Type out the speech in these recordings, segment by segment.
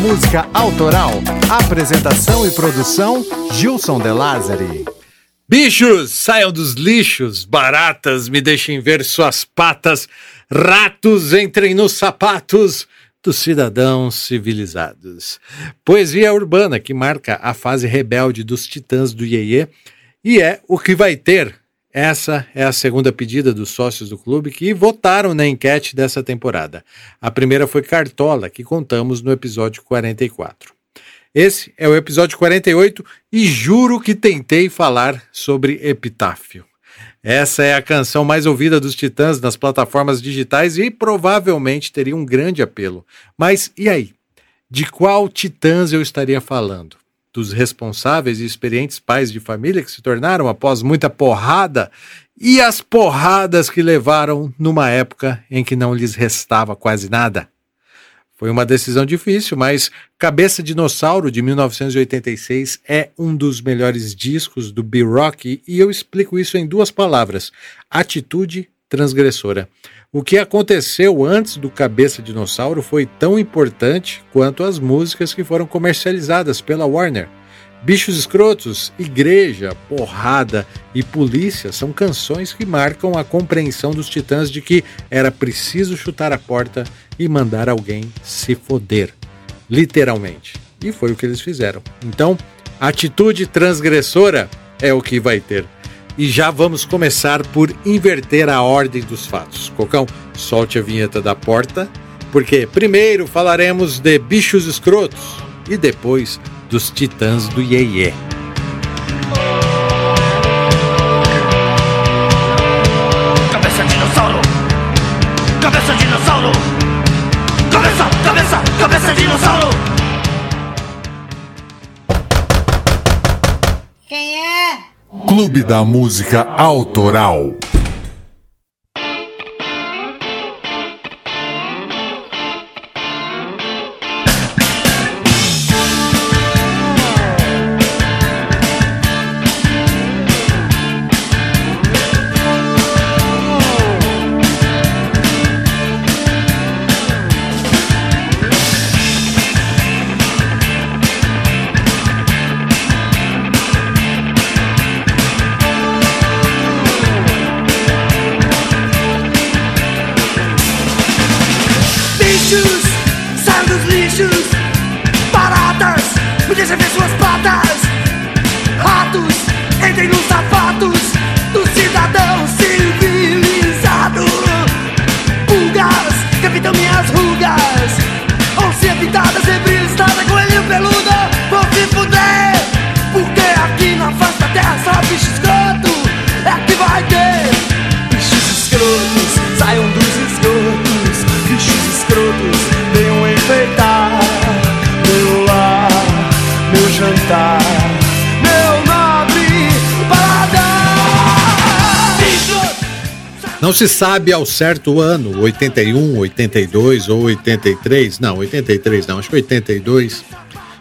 música autoral. Apresentação e produção, Gilson de Lázari. Bichos, saiam dos lixos. Baratas, me deixem ver suas patas. Ratos, entrem nos sapatos dos cidadãos civilizados. Poesia urbana que marca a fase rebelde dos Titãs do Iê-Iê. E é o que vai ter. Essa é a segunda pedida dos sócios do clube que votaram na enquete dessa temporada. A primeira foi Cartola, que contamos no episódio 44. Esse é o episódio 48 e juro que tentei falar sobre Epitáfio. Essa é a canção mais ouvida dos Titãs nas plataformas digitais e provavelmente teria um grande apelo. Mas e aí? De qual Titãs eu estaria falando? Dos responsáveis e experientes pais de família que se tornaram após muita porrada e as porradas que levaram numa época em que não lhes restava quase nada. Foi uma decisão difícil, mas Cabeça de Dinossauro, de 1986, é um dos melhores discos do B-Rock e eu explico isso em duas palavras: atitude transgressora. O que aconteceu antes do Cabeça Dinossauro foi tão importante quanto as músicas que foram comercializadas pela Warner. Bichos Escrotos, Igreja, Porrada e Polícia são canções que marcam a compreensão dos Titãs de que era preciso chutar a porta e mandar alguém se foder. Literalmente. E foi o que eles fizeram. Então, atitude transgressora é o que vai ter. E já vamos começar por inverter a ordem dos fatos. Cocão, solte a vinheta da porta, porque primeiro falaremos de Bichos Escrotos e depois dos Titãs do Iê-Iê. Cabeça de dinossauro! Cabeça de dinossauro! Cabeça, cabeça, cabeça de dinossauro! Quem é? Clube da Música Autoral. Não se sabe ao certo o ano, 81, 82 ou 83, não, 83 não, acho que 82.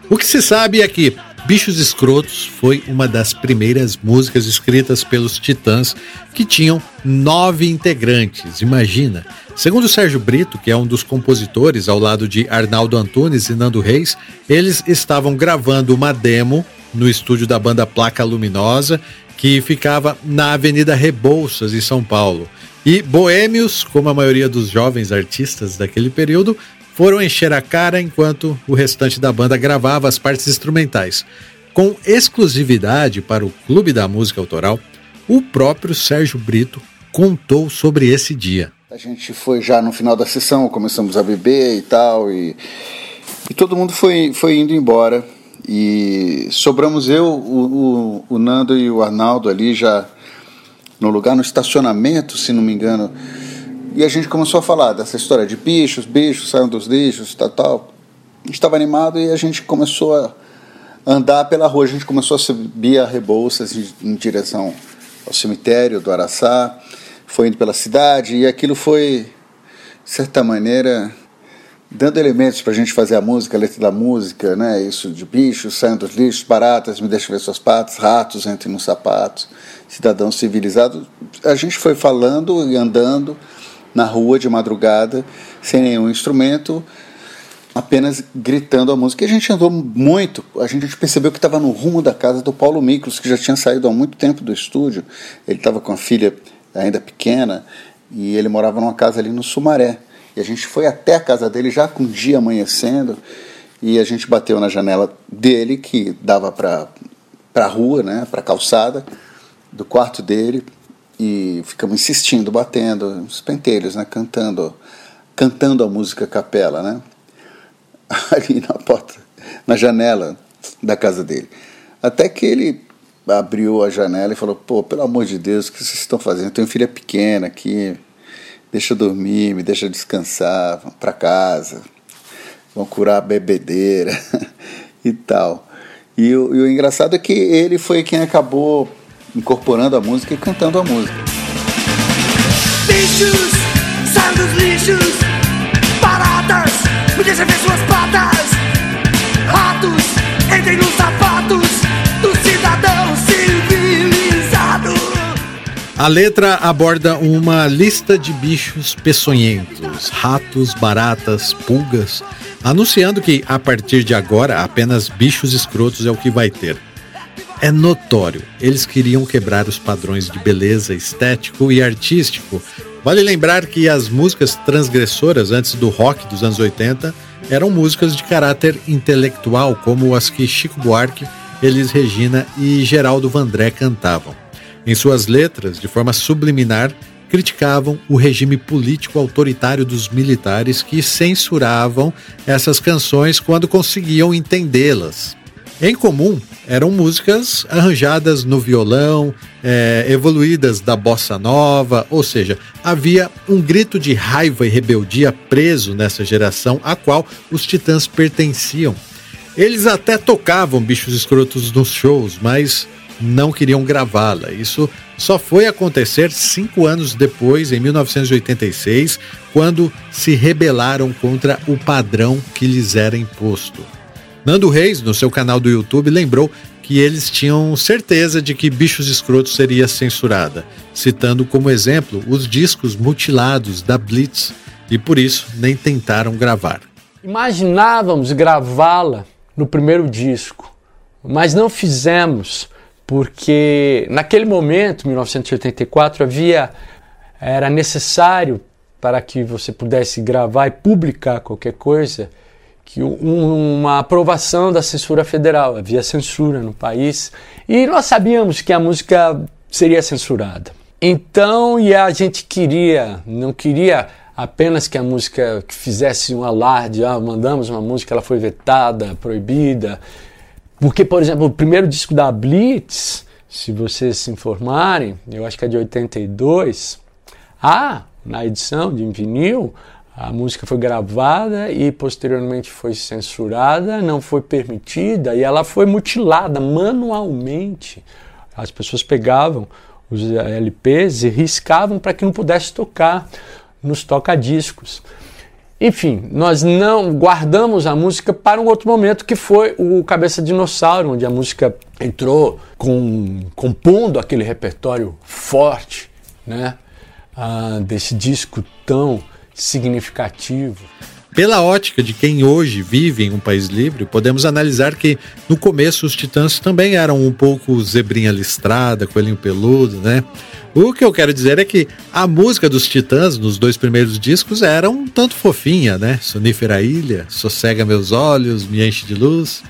O que se sabe é que Bichos Escrotos foi uma das primeiras músicas escritas pelos Titãs, que tinham 9 integrantes, imagina. Segundo Sérgio Brito, que é um dos compositores ao lado de Arnaldo Antunes e Nando Reis, eles estavam gravando uma demo no estúdio da banda Placa Luminosa, que ficava na Avenida Rebouças, em São Paulo. E boêmios, como a maioria dos jovens artistas daquele período, foram encher a cara enquanto o restante da banda gravava as partes instrumentais. Com exclusividade para o Clube da Música Autoral, o próprio Sérgio Brito contou sobre esse dia. A gente foi já no final da sessão, começamos a beber e tal, e todo mundo foi indo embora. E sobramos eu, o Nando e o Arnaldo ali já no lugar, no estacionamento, se não me engano. E a gente começou a falar dessa história de bichos, saiam dos lixos, tal. A gente estava animado e a gente começou a andar pela rua. A gente começou a subir a Rebouças em direção ao cemitério do Araçá. Foi indo pela cidade e aquilo foi, de certa maneira, dando elementos para a gente fazer a música, a letra da música, né? Isso de bichos, saiam dos lixos, baratas, me deixem ver suas patas, ratos, entrem nos sapatos, cidadão civilizado. A gente foi falando e andando na rua de madrugada, sem nenhum instrumento, apenas gritando a música. E a gente andou muito, a gente percebeu que estava no rumo da casa do Paulo Miklos, que já tinha saído há muito tempo do estúdio. Ele estava com a filha ainda pequena e ele morava numa casa ali no Sumaré. E a gente foi até a casa dele já com o dia amanhecendo e a gente bateu na janela dele, que dava para a rua, né, para a calçada do quarto dele, e ficamos insistindo, batendo uns pentelhos, né, cantando a música capela, né, ali na porta, na janela da casa dele. Até que ele abriu a janela e falou: pô, pelo amor de Deus, o que vocês estão fazendo? Eu tenho filha pequena aqui, deixa eu dormir, me deixa descansar, vão para casa, vão curar a bebedeira e tal. E o engraçado é que ele foi quem acabou incorporando a música e cantando a música. Bichos, sai dos lixos, baratas, me deixa ver suas patas, ratos, entrem nos sapatos do cidadão civilizado. A letra aborda uma lista de bichos peçonhentos, ratos, baratas, pulgas, anunciando que, a partir de agora, apenas bichos escrotos é o que vai ter. É notório, eles queriam quebrar os padrões de beleza, estético e artístico. Vale lembrar que as músicas transgressoras antes do rock dos anos 80 eram músicas de caráter intelectual, como as que Chico Buarque, Elis Regina e Geraldo Vandré cantavam. Em suas letras, de forma subliminar, criticavam o regime político autoritário dos militares que censuravam essas canções quando conseguiam entendê-las. Em comum, eram músicas arranjadas no violão, evoluídas da bossa nova, ou seja, havia um grito de raiva e rebeldia preso nessa geração a qual os Titãs pertenciam. Eles até tocavam Bichos Escrotos nos shows, mas não queriam gravá-la. Isso só foi acontecer 5 anos depois, em 1986, quando se rebelaram contra o padrão que lhes era imposto. Nando Reis, no seu canal do YouTube, lembrou que eles tinham certeza de que Bichos Escrotos seria censurada, citando como exemplo os discos mutilados da Blitz, e por isso nem tentaram gravar. Imaginávamos gravá-la no primeiro disco, mas não fizemos, porque naquele momento, 1984, era necessário, para que você pudesse gravar e publicar qualquer coisa, que uma aprovação da censura federal. Havia censura no país e nós sabíamos que a música seria censurada. Então, e a gente não queria apenas que a música fizesse um alarde, mandamos uma música, ela foi vetada, proibida. Porque, por exemplo, o primeiro disco da Blitz, se vocês se informarem, eu acho que é de 82, na edição de vinil, a música foi gravada e posteriormente foi censurada, não foi permitida, e ela foi mutilada manualmente. As pessoas pegavam os LPs e riscavam para que não pudesse tocar nos toca-discos. Enfim, nós não guardamos a música para um outro momento, que foi o Cabeça de Dinossauro, onde a música entrou compondo aquele repertório forte, né, desse disco tão significativo. Pela ótica de quem hoje vive em um país livre, podemos analisar que no começo os Titãs também eram um pouco zebrinha listrada, coelhinho peludo, né? O que eu quero dizer é que a música dos Titãs nos 2 primeiros discos era um tanto fofinha, né? Sonífera Ilha, Sossega Meus Olhos, Me Enche de Luz.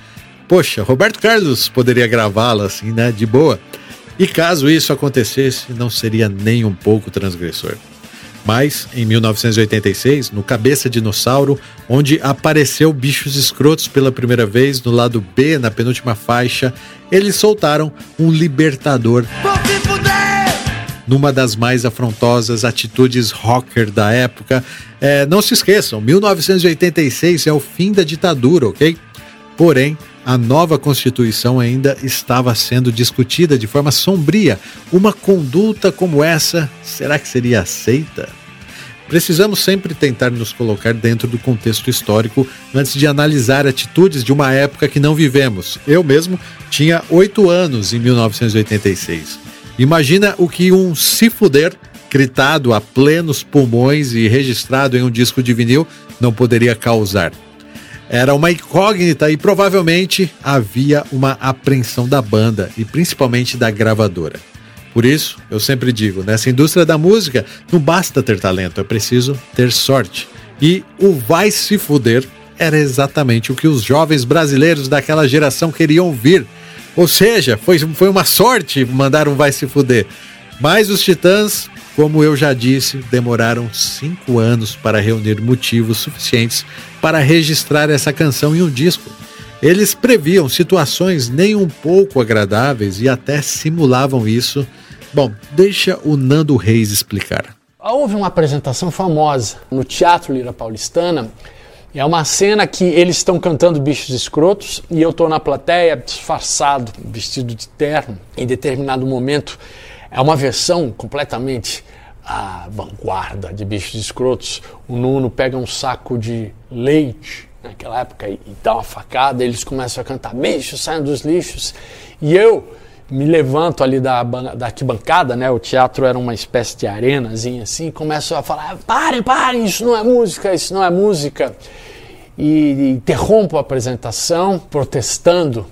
Poxa, Roberto Carlos poderia gravá-la assim, né? De boa. E caso isso acontecesse, não seria nem um pouco transgressor. Mas, em 1986, no Cabeça Dinossauro, onde apareceu Bichos Escrotos pela primeira vez, no lado B, na penúltima faixa, eles soltaram um libertador, numa das mais afrontosas atitudes rocker da época. Não se esqueçam, 1986 é o fim da ditadura, ok? Porém, a nova Constituição ainda estava sendo discutida de forma sombria. Uma conduta como essa, será que seria aceita? Precisamos sempre tentar nos colocar dentro do contexto histórico antes de analisar atitudes de uma época que não vivemos. Eu mesmo tinha 8 anos em 1986. Imagina o que um se fuder, gritado a plenos pulmões e registrado em um disco de vinil, não poderia causar. era uma incógnita e provavelmente havia uma apreensão da banda e principalmente da gravadora. Por isso, eu sempre digo, nessa indústria da música, não basta ter talento, é preciso ter sorte. E o vai se fuder era exatamente o que os jovens brasileiros daquela geração queriam ouvir. Ou seja, foi uma sorte mandar um vai se fuder. Mas os Titãs, como eu já disse, demoraram 5 anos para reunir motivos suficientes para registrar essa canção em um disco. Eles previam situações nem um pouco agradáveis e até simulavam isso. Bom, deixa o Nando Reis explicar. Houve uma apresentação famosa no Teatro Lira Paulistana. É uma cena que eles estão cantando Bichos Escrotos e eu estou na plateia disfarçado, vestido de terno. Em determinado momento, é uma versão completamente à vanguarda de Bichos Escrotos. O Nuno pega um saco de leite naquela época e dá uma facada, eles começam a cantar bichos, saiam dos lixos, e eu me levanto ali da arquibancada, né, o teatro era uma espécie de arenazinha assim, e começo a falar, parem, isso não é música, e interrompo a apresentação, protestando,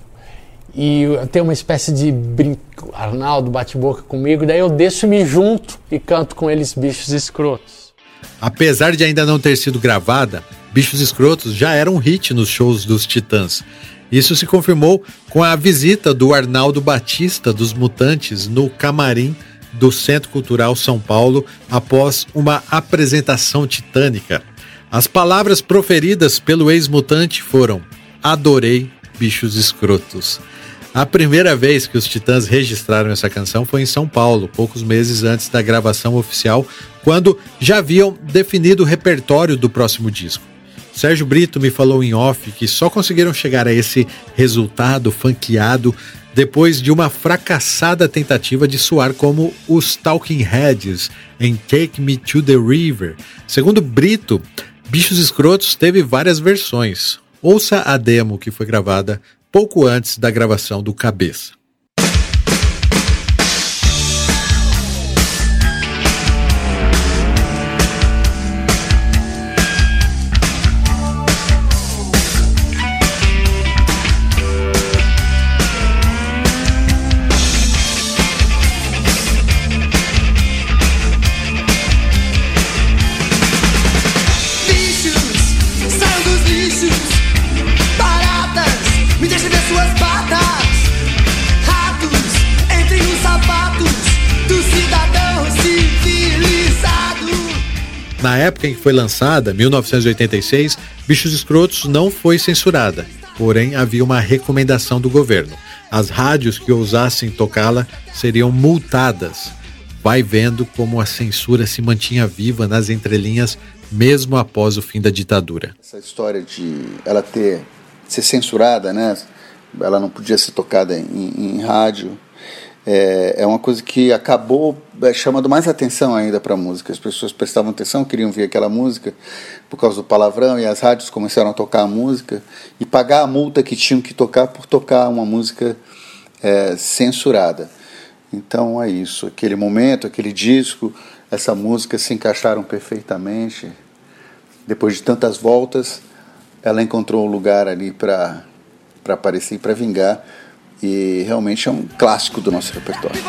e tem uma espécie de brinco, Arnaldo bate boca comigo, daí eu desço e me junto e canto com eles Bichos Escrotos. Apesar de ainda não ter sido gravada, Bichos Escrotos já era um hit nos shows dos Titãs. Isso se confirmou com a visita do Arnaldo Batista dos Mutantes no camarim do Centro Cultural São Paulo após uma apresentação titânica. As palavras proferidas pelo ex-mutante foram: "Adorei Bichos Escrotos". A primeira vez que os Titãs registraram essa canção foi em São Paulo, poucos meses antes da gravação oficial, quando já haviam definido o repertório do próximo disco. Sérgio Brito me falou em off que só conseguiram chegar a esse resultado funkeado depois de uma fracassada tentativa de soar como os Talking Heads em Take Me to the River. Segundo Brito, Bichos Escrotos teve várias versões. Ouça a demo que foi gravada pouco antes da gravação do Cabeça. Na época em que foi lançada, 1986, Bichos Escrotos não foi censurada, porém havia uma recomendação do governo. As rádios que ousassem tocá-la seriam multadas. Vai vendo como a censura se mantinha viva nas entrelinhas mesmo após o fim da ditadura. Essa história de ela ser censurada, né? Ela não podia ser tocada em rádio. É uma coisa que acabou chamando mais atenção ainda para a música. As pessoas prestavam atenção, queriam ver aquela música por causa do palavrão, e as rádios começaram a tocar a música e pagar a multa que tinham que tocar por tocar uma música censurada. Então é isso, aquele momento, aquele disco, essa música se encaixaram perfeitamente. Depois de tantas voltas, ela encontrou um lugar ali para aparecer e para vingar. E realmente é um clássico do nosso repertório.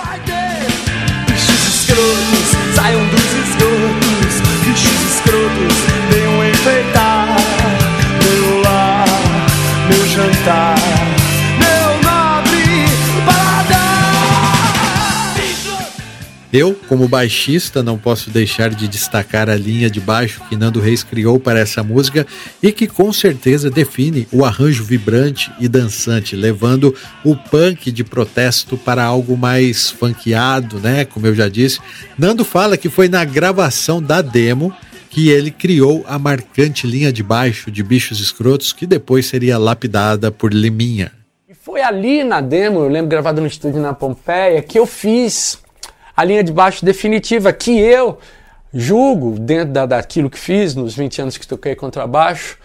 Bichos escrotos, saiam dos esgotos. Bichos escrotos, venham enfeitar meu lar, meu jantar, meu nobre paladar. Eu, como baixista, não posso deixar de destacar a linha de baixo que Nando Reis criou para essa música e que com certeza define o arranjo vibrante e dançante, levando o punk de protesto para algo mais funkeado, né? Como eu já disse, Nando fala que foi na gravação da demo que ele criou a marcante linha de baixo de Bichos Escrotos, que depois seria lapidada por Liminha. E foi ali na demo, eu lembro, gravado no estúdio na Pompeia, que eu fiz a linha de baixo definitiva, que eu julgo, dentro daquilo que fiz, nos 20 anos que toquei contrabaixo,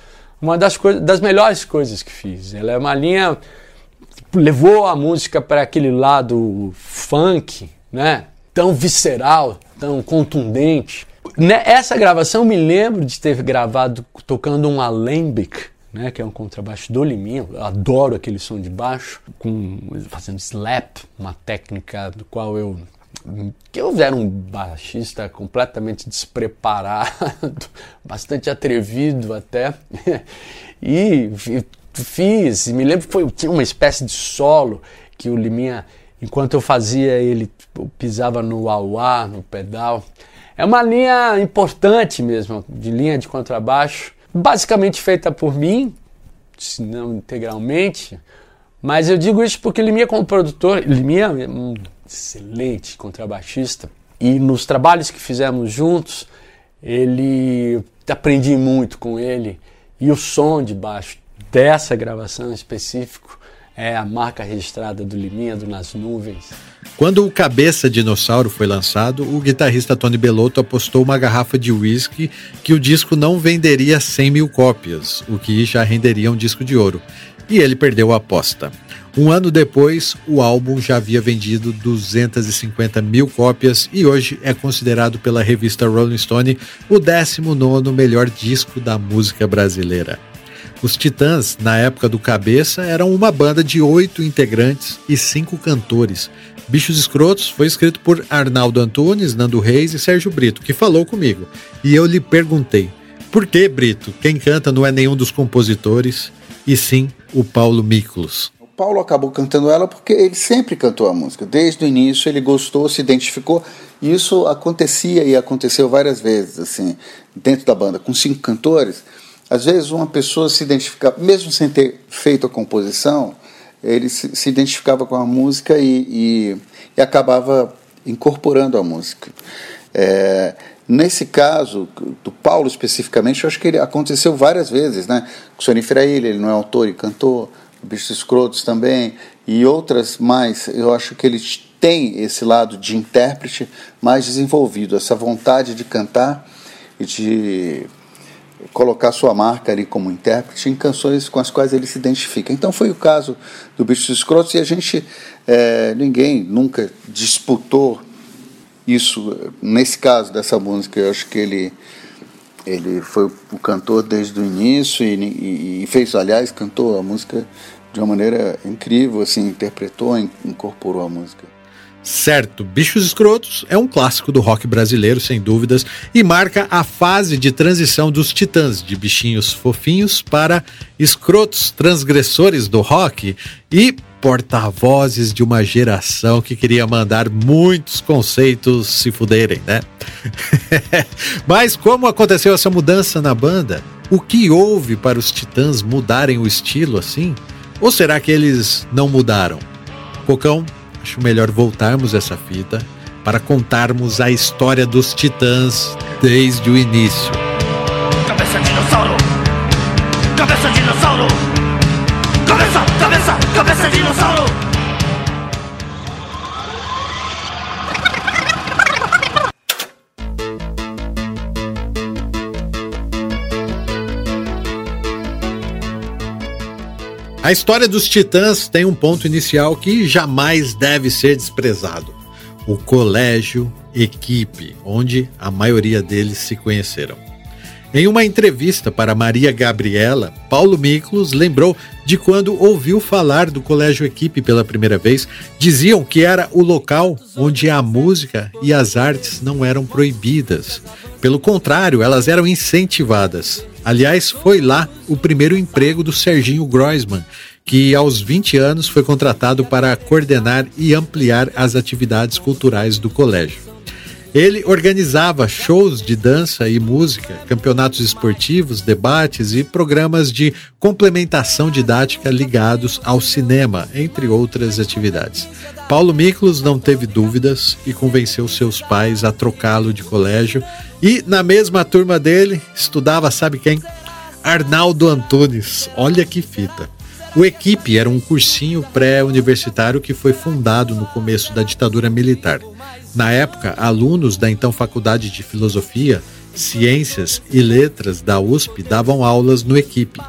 uma das melhores coisas que fiz. Ela é uma linha que levou a música para aquele lado funk, né? Tão visceral, tão contundente. Essa gravação, me lembro de ter gravado tocando um alembic, né, que é um contrabaixo do Liminha. Eu adoro aquele som de baixo, fazendo slap, uma técnica do qual eu era um baixista completamente despreparado, bastante atrevido até, e fiz, me lembro que tinha uma espécie de solo que o Liminha, enquanto eu fazia, ele pisava no auá, no pedal. É uma linha importante mesmo, de linha de contrabaixo, basicamente feita por mim, se não integralmente, mas eu digo isso porque Liminha como produtor, Liminha é um excelente contrabaixista, e nos trabalhos que fizemos juntos, aprendi muito com ele, e o som de baixo dessa gravação em específico é a marca registrada do Liminha, do Nas Nuvens. Quando o Cabeça Dinossauro foi lançado, o guitarrista Tony Bellotto apostou uma garrafa de uísque que o disco não venderia 100 mil cópias, o que já renderia um disco de ouro. E ele perdeu a aposta. Um ano depois, o álbum já havia vendido 250 mil cópias e hoje é considerado pela revista Rolling Stone o 19º melhor disco da música brasileira. Os Titãs, na época do Cabeça, eram uma banda de 8 integrantes e 5 cantores. Bichos Escrotos foi escrito por Arnaldo Antunes, Nando Reis e Sérgio Brito, que falou comigo. E eu lhe perguntei, por que, Brito, quem canta não é nenhum dos compositores, e sim o Paulo Miklos? O Paulo acabou cantando ela porque ele sempre cantou a música. Desde o início ele gostou, se identificou. E isso acontecia e aconteceu várias vezes, assim, dentro da banda, com 5 cantores. Às vezes uma pessoa se identificava, mesmo sem ter feito a composição, ele se identificava com a música e acabava incorporando a música. Nesse caso, do Paulo especificamente, eu acho que ele aconteceu várias vezes, né? Com Sonífera Ilha, ele não é autor e cantor, Bichos Escrotos também, e outras mais. Eu acho que ele tem esse lado de intérprete mais desenvolvido, essa vontade de cantar e de colocar sua marca ali como intérprete em canções com as quais ele se identifica. Então foi o caso do Bichos Escrotos, e a gente, ninguém nunca disputou isso. Nesse caso dessa música, eu acho que ele foi o cantor desde o início e fez, aliás, cantou a música de uma maneira incrível, assim, interpretou, incorporou a música. Certo, Bichos Escrotos é um clássico do rock brasileiro, sem dúvidas, e marca a fase de transição dos Titãs, de bichinhos fofinhos para escrotos, transgressores do rock e porta-vozes de uma geração que queria mandar muitos conceitos se fuderem, né? Mas como aconteceu essa mudança na banda? O que houve para os Titãs mudarem o estilo assim? Ou será que eles não mudaram? Cocão, acho melhor voltarmos essa fita para contarmos a história dos Titãs desde o início. Cabeça dinossauro! Cabeça dinossauro! Cabeça, cabeça, cabeça dinossauro! A história dos Titãs tem um ponto inicial que jamais deve ser desprezado. O Colégio Equipe, onde a maioria deles se conheceram. Em uma entrevista para Maria Gabriela, Paulo Miklos lembrou de quando ouviu falar do Colégio Equipe pela primeira vez. Diziam que era o local onde a música e as artes não eram proibidas. Pelo contrário, elas eram incentivadas. Aliás, foi lá o primeiro emprego do Serginho Groisman, que aos 20 anos foi contratado para coordenar e ampliar as atividades culturais do colégio. Ele organizava shows de dança e música, campeonatos esportivos, debates e programas de complementação didática ligados ao cinema, entre outras atividades. Paulo Miklos não teve dúvidas e convenceu seus pais a trocá-lo de colégio. E na mesma turma dele estudava, sabe quem? Arnaldo Antunes. Olha que fita. O Equipe era um cursinho pré-universitário que foi fundado no começo da ditadura militar. Na época, alunos da então Faculdade de Filosofia, Ciências e Letras da USP davam aulas no Equipe,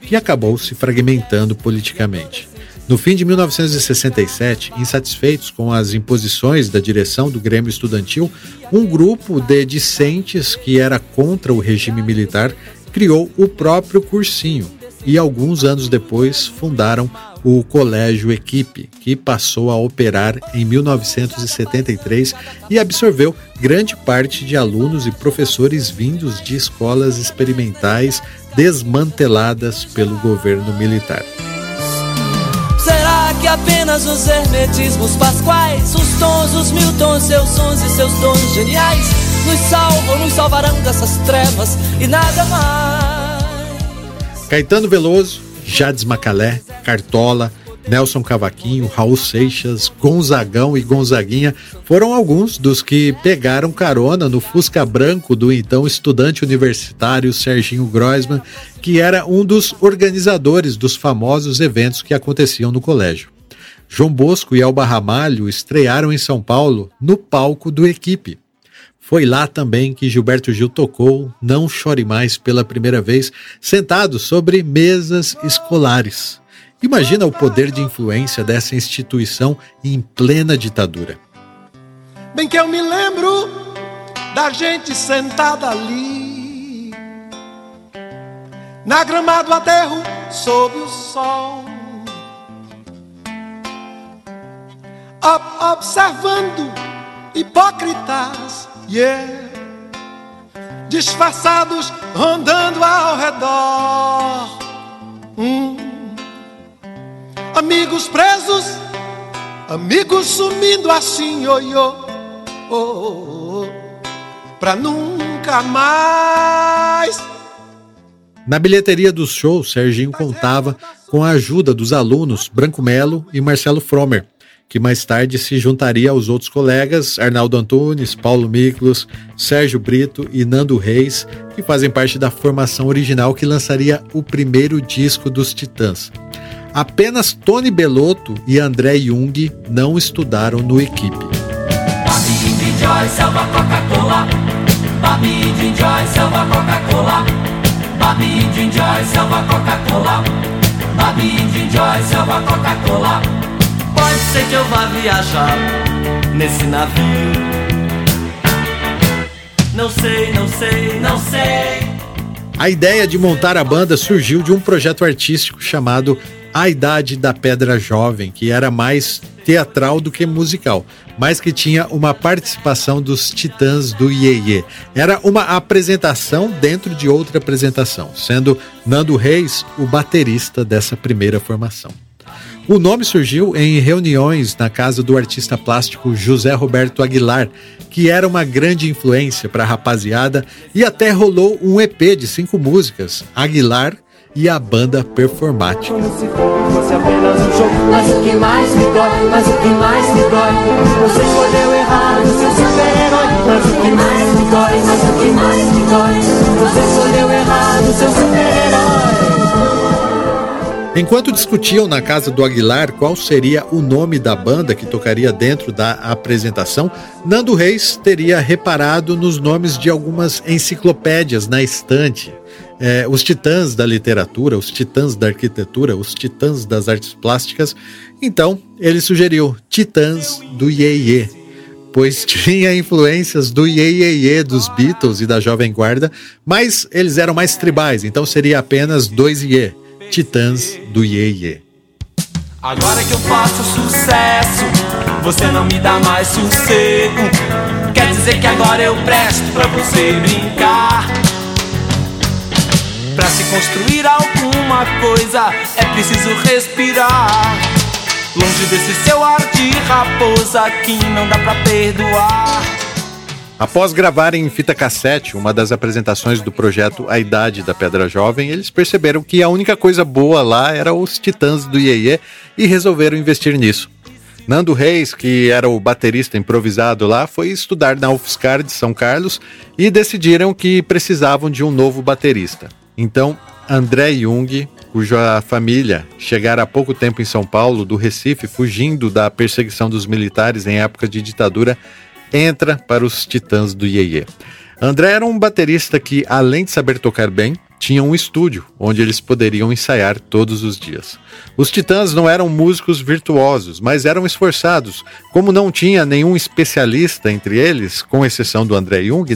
que acabou se fragmentando politicamente. No fim de 1967, insatisfeitos com as imposições da direção do Grêmio Estudantil, um grupo de discentes que era contra o regime militar criou o próprio cursinho, e alguns anos depois fundaram o Colégio Equipe, que passou a operar em 1973 e absorveu grande parte de alunos e professores vindos de escolas experimentais desmanteladas pelo governo militar. Será que apenas os hermetismos pasquais, os tons, os mil tons, seus sons e seus dons geniais nos salvam, nos salvarão dessas trevas e nada mais? Caetano Veloso, Jades Macalé, Cartola, Nelson Cavaquinho, Raul Seixas, Gonzagão e Gonzaguinha foram alguns dos que pegaram carona no Fusca branco do então estudante universitário Serginho Groisman, que era um dos organizadores dos famosos eventos que aconteciam no colégio. João Bosco e Elba Ramalho estrearam em São Paulo no palco do Equipe. Foi lá também que Gilberto Gil tocou Não Chore Mais pela primeira vez, sentado sobre mesas escolares. Imagina o poder de influência dessa instituição em plena ditadura. Bem que eu me lembro da gente sentada ali, na grama do aterro, sob o sol, observando hipócritas, disfarçados, rondando ao redor. Amigos presos, amigos sumindo assim, pra nunca mais. Na bilheteria do show, Serginho contava com a ajuda dos alunos Branco Melo e Marcelo Fromer, que mais tarde se juntaria aos outros colegas Arnaldo Antunes, Paulo Miklos, Sérgio Brito e Nando Reis, que fazem parte da formação original que lançaria o primeiro disco dos Titãs. Apenas Tony Bellotto e André Jung não estudaram no Equipe. Pode ser que eu vá viajar nesse navio. Não sei, não sei, não sei. A ideia de montar a banda surgiu de um projeto artístico chamado A Idade da Pedra Jovem, que era mais teatral do que musical, mas que tinha uma participação dos Titãs do Iê-Iê. Era uma apresentação dentro de outra apresentação, sendo Nando Reis o baterista dessa primeira formação. O nome surgiu em reuniões na casa do artista plástico José Roberto Aguilar, que era uma grande influência para a rapaziada, e até rolou um EP de 5 músicas, Aguilar e a Banda Performática. Enquanto discutiam na casa do Aguilar qual seria o nome da banda que tocaria dentro da apresentação, Nando Reis teria reparado nos nomes de algumas enciclopédias na estante. Os Titãs da literatura, os Titãs da arquitetura, os Titãs das artes plásticas. Então, ele sugeriu Titãs do Iê-Iê, pois tinha influências do Iê-Iê-Iê dos Beatles e da Jovem Guarda, mas eles eram mais tribais, então seria apenas 2 Iê. Titãs do Iê-Iê. Agora que eu faço sucesso, você não me dá mais sossego. Quer dizer que agora eu presto pra você brincar. Pra se construir alguma coisa, é preciso respirar. Longe desse seu ar de raposa que não dá pra perdoar. Após gravarem em fita cassete uma das apresentações do projeto A Idade da Pedra Jovem, eles perceberam que a única coisa boa lá era os Titãs do Iê-Iê e resolveram investir nisso. Nando Reis, que era o baterista improvisado lá, foi estudar na UFSCar de São Carlos e decidiram que precisavam de um novo baterista. Então, André Jung, cuja família chegara há pouco tempo em São Paulo, do Recife, fugindo da perseguição dos militares em época de ditadura, entra para os Titãs do Iê-Iê. André era um baterista que, além de saber tocar bem, tinha um estúdio onde eles poderiam ensaiar todos os dias. Os Titãs não eram músicos virtuosos, mas eram esforçados. Como não tinha nenhum especialista entre eles, com exceção do André Jung,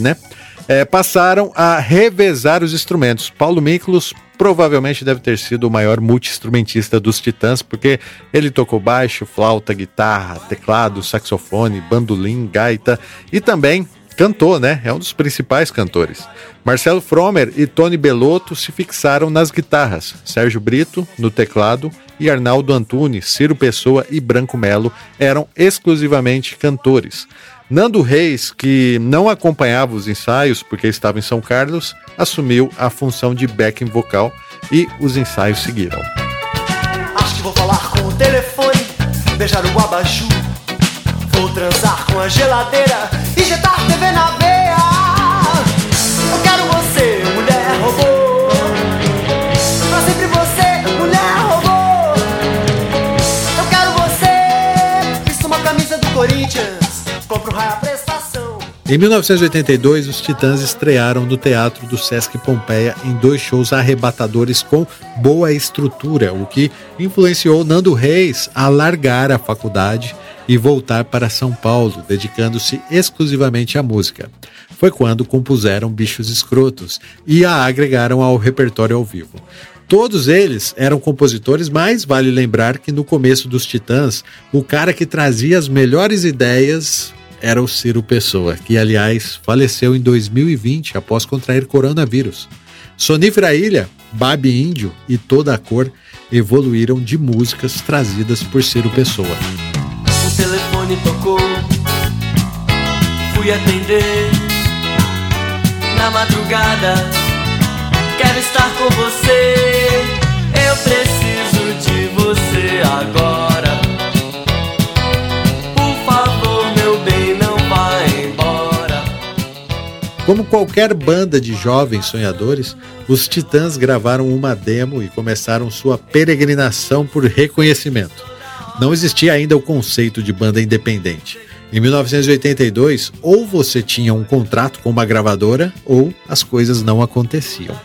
passaram a revezar os instrumentos. Paulo Miklos, provavelmente deve ter sido o maior multi-instrumentista dos Titãs, porque ele tocou baixo, flauta, guitarra, teclado, saxofone, bandolim, gaita e também cantou, né? É um dos principais cantores. Marcelo Fromer e Tony Bellotto se fixaram nas guitarras, Sérgio Brito no teclado e Arnaldo Antunes, Ciro Pessoa e Branco Melo eram exclusivamente cantores. Nando Reis, que não acompanhava os ensaios porque estava em São Carlos, assumiu a função de backing vocal e os ensaios seguiram. Acho que vou falar com o telefone, beijar o abajur, vou transar com a geladeira, injetar TV na veia. Eu quero você, mulher robô, pra sempre você, mulher robô. Eu quero você, visto uma camisa do Corinthians. Em 1982, os Titãs estrearam no Teatro do Sesc Pompeia em 2 shows arrebatadores com boa estrutura, o que influenciou Nando Reis a largar a faculdade e voltar para São Paulo, dedicando-se exclusivamente à música. Foi quando compuseram Bichos Escrotos e a agregaram ao repertório ao vivo. Todos eles eram compositores, mas vale lembrar que no começo dos Titãs, o cara que trazia as melhores ideias era o Ciro Pessoa, que, aliás, faleceu em 2020 após contrair coronavírus. Sonífera Ilha, Babi Índio e Toda a Cor evoluíram de músicas trazidas por Ciro Pessoa. O telefone tocou, fui atender na madrugada. Quero estar com você, eu preciso de você agora. Por favor, meu bem, não vá embora. Como qualquer banda de jovens sonhadores, os Titãs gravaram uma demo e começaram sua peregrinação por reconhecimento. Não existia ainda o conceito de banda independente. Em 1982, ou você tinha um contrato com uma gravadora, ou as coisas não aconteciam.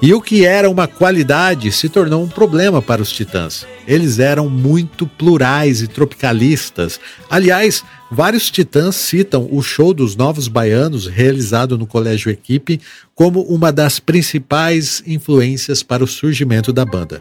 E o que era uma qualidade se tornou um problema para os Titãs. Eles eram muito plurais e tropicalistas. Aliás, vários Titãs citam o show dos Novos Baianos, realizado no Colégio Equipe, como uma das principais influências para o surgimento da banda.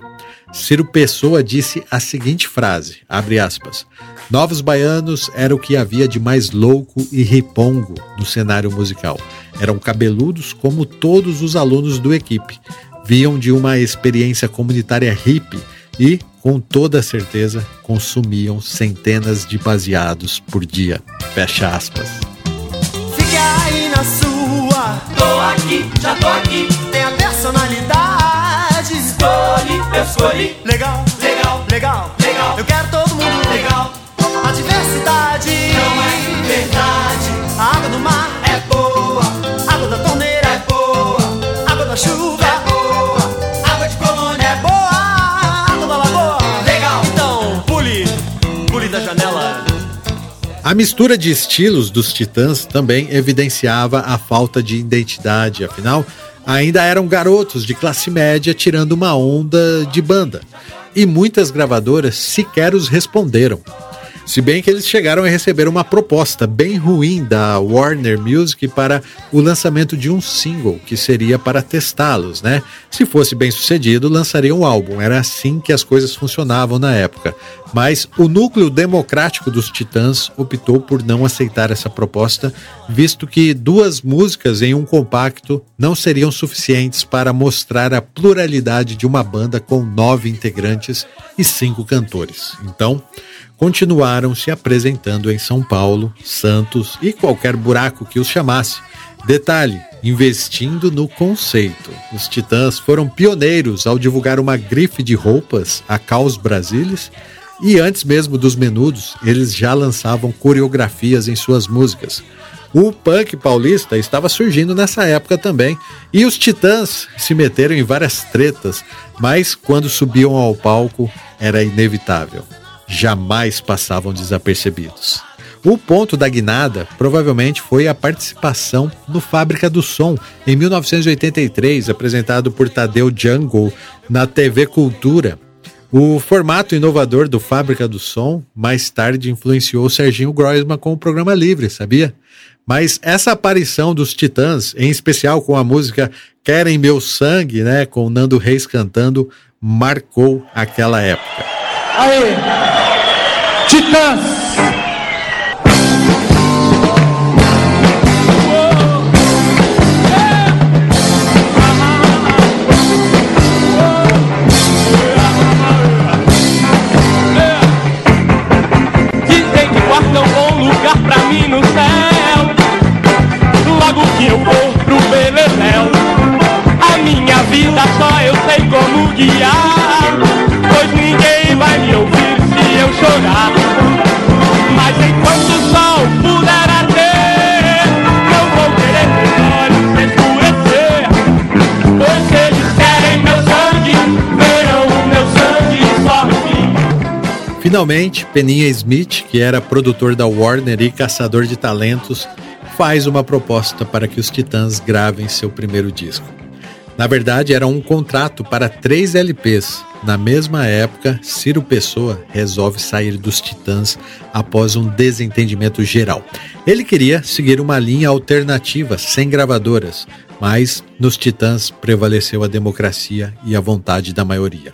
Ciro Pessoa disse a seguinte frase, abre aspas, Novos Baianos era o que havia de mais louco e ripongo no cenário musical. Eram cabeludos como todos os alunos do Equipe. Viam de uma experiência comunitária hippie e, com toda certeza, consumiam centenas de baseados por dia. Fecha aspas. Fique aí na sua. Tô aqui, já tô aqui. Tem a personalidade. Escolhi, eu escolhi. Legal, legal, legal, legal. Eu quero todo mundo legal. A diversidade não é verdade. A água do mar é boa. A água da torneira é boa. A água da chuva é boa. A água de colônia é boa. A água da lagoa, legal. Então, pule da janela. A mistura de estilos dos Titãs também evidenciava a falta de identidade. Afinal, ainda eram garotos de classe média tirando uma onda de banda. E muitas gravadoras sequer os responderam. Se bem que eles chegaram a receber uma proposta bem ruim da Warner Music para o lançamento de um single, que seria para testá-los, né? Se fosse bem sucedido, lançariam um álbum. Era assim que as coisas funcionavam na época. Mas o núcleo democrático dos Titãs optou por não aceitar essa proposta, visto que 2 músicas em um compacto não seriam suficientes para mostrar a pluralidade de uma banda com 9 integrantes e 5 cantores. Então, continuaram se apresentando em São Paulo, Santos e qualquer buraco que os chamasse. Detalhe, investindo no conceito. Os Titãs foram pioneiros ao divulgar uma grife de roupas, a Caos Brasilis, e antes mesmo dos Menudos, eles já lançavam coreografias em suas músicas. O punk paulista estava surgindo nessa época também, e os Titãs se meteram em várias tretas, mas quando subiam ao palco era inevitável. Jamais passavam desapercebidos. O ponto da guinada provavelmente foi a participação no Fábrica do Som, em 1983, apresentado por Tadeu Jungle na TV Cultura. O formato inovador do Fábrica do Som mais tarde influenciou Serginho Groisman com o programa Livre, sabia? Mas essa aparição dos Titãs, em especial com a música Querem Meu Sangue, né, com o Nando Reis cantando, marcou aquela época. Aê! Titãs! Pois ninguém vai me ouvir se eu chorar. Mas enquanto o sol puder arder, não vou querer meus olhos escurecer. Pois eles querem meu sangue, verão o meu sangue só em mim. Finalmente, Peninha Smith, que era produtor da Warner e caçador de talentos, faz uma proposta para que os Titãs gravem seu primeiro disco. Na verdade, era um contrato para 3 LPs. Na mesma época, Ciro Pessoa resolve sair dos Titãs após um desentendimento geral. Ele queria seguir uma linha alternativa, sem gravadoras, mas nos Titãs prevaleceu a democracia e a vontade da maioria.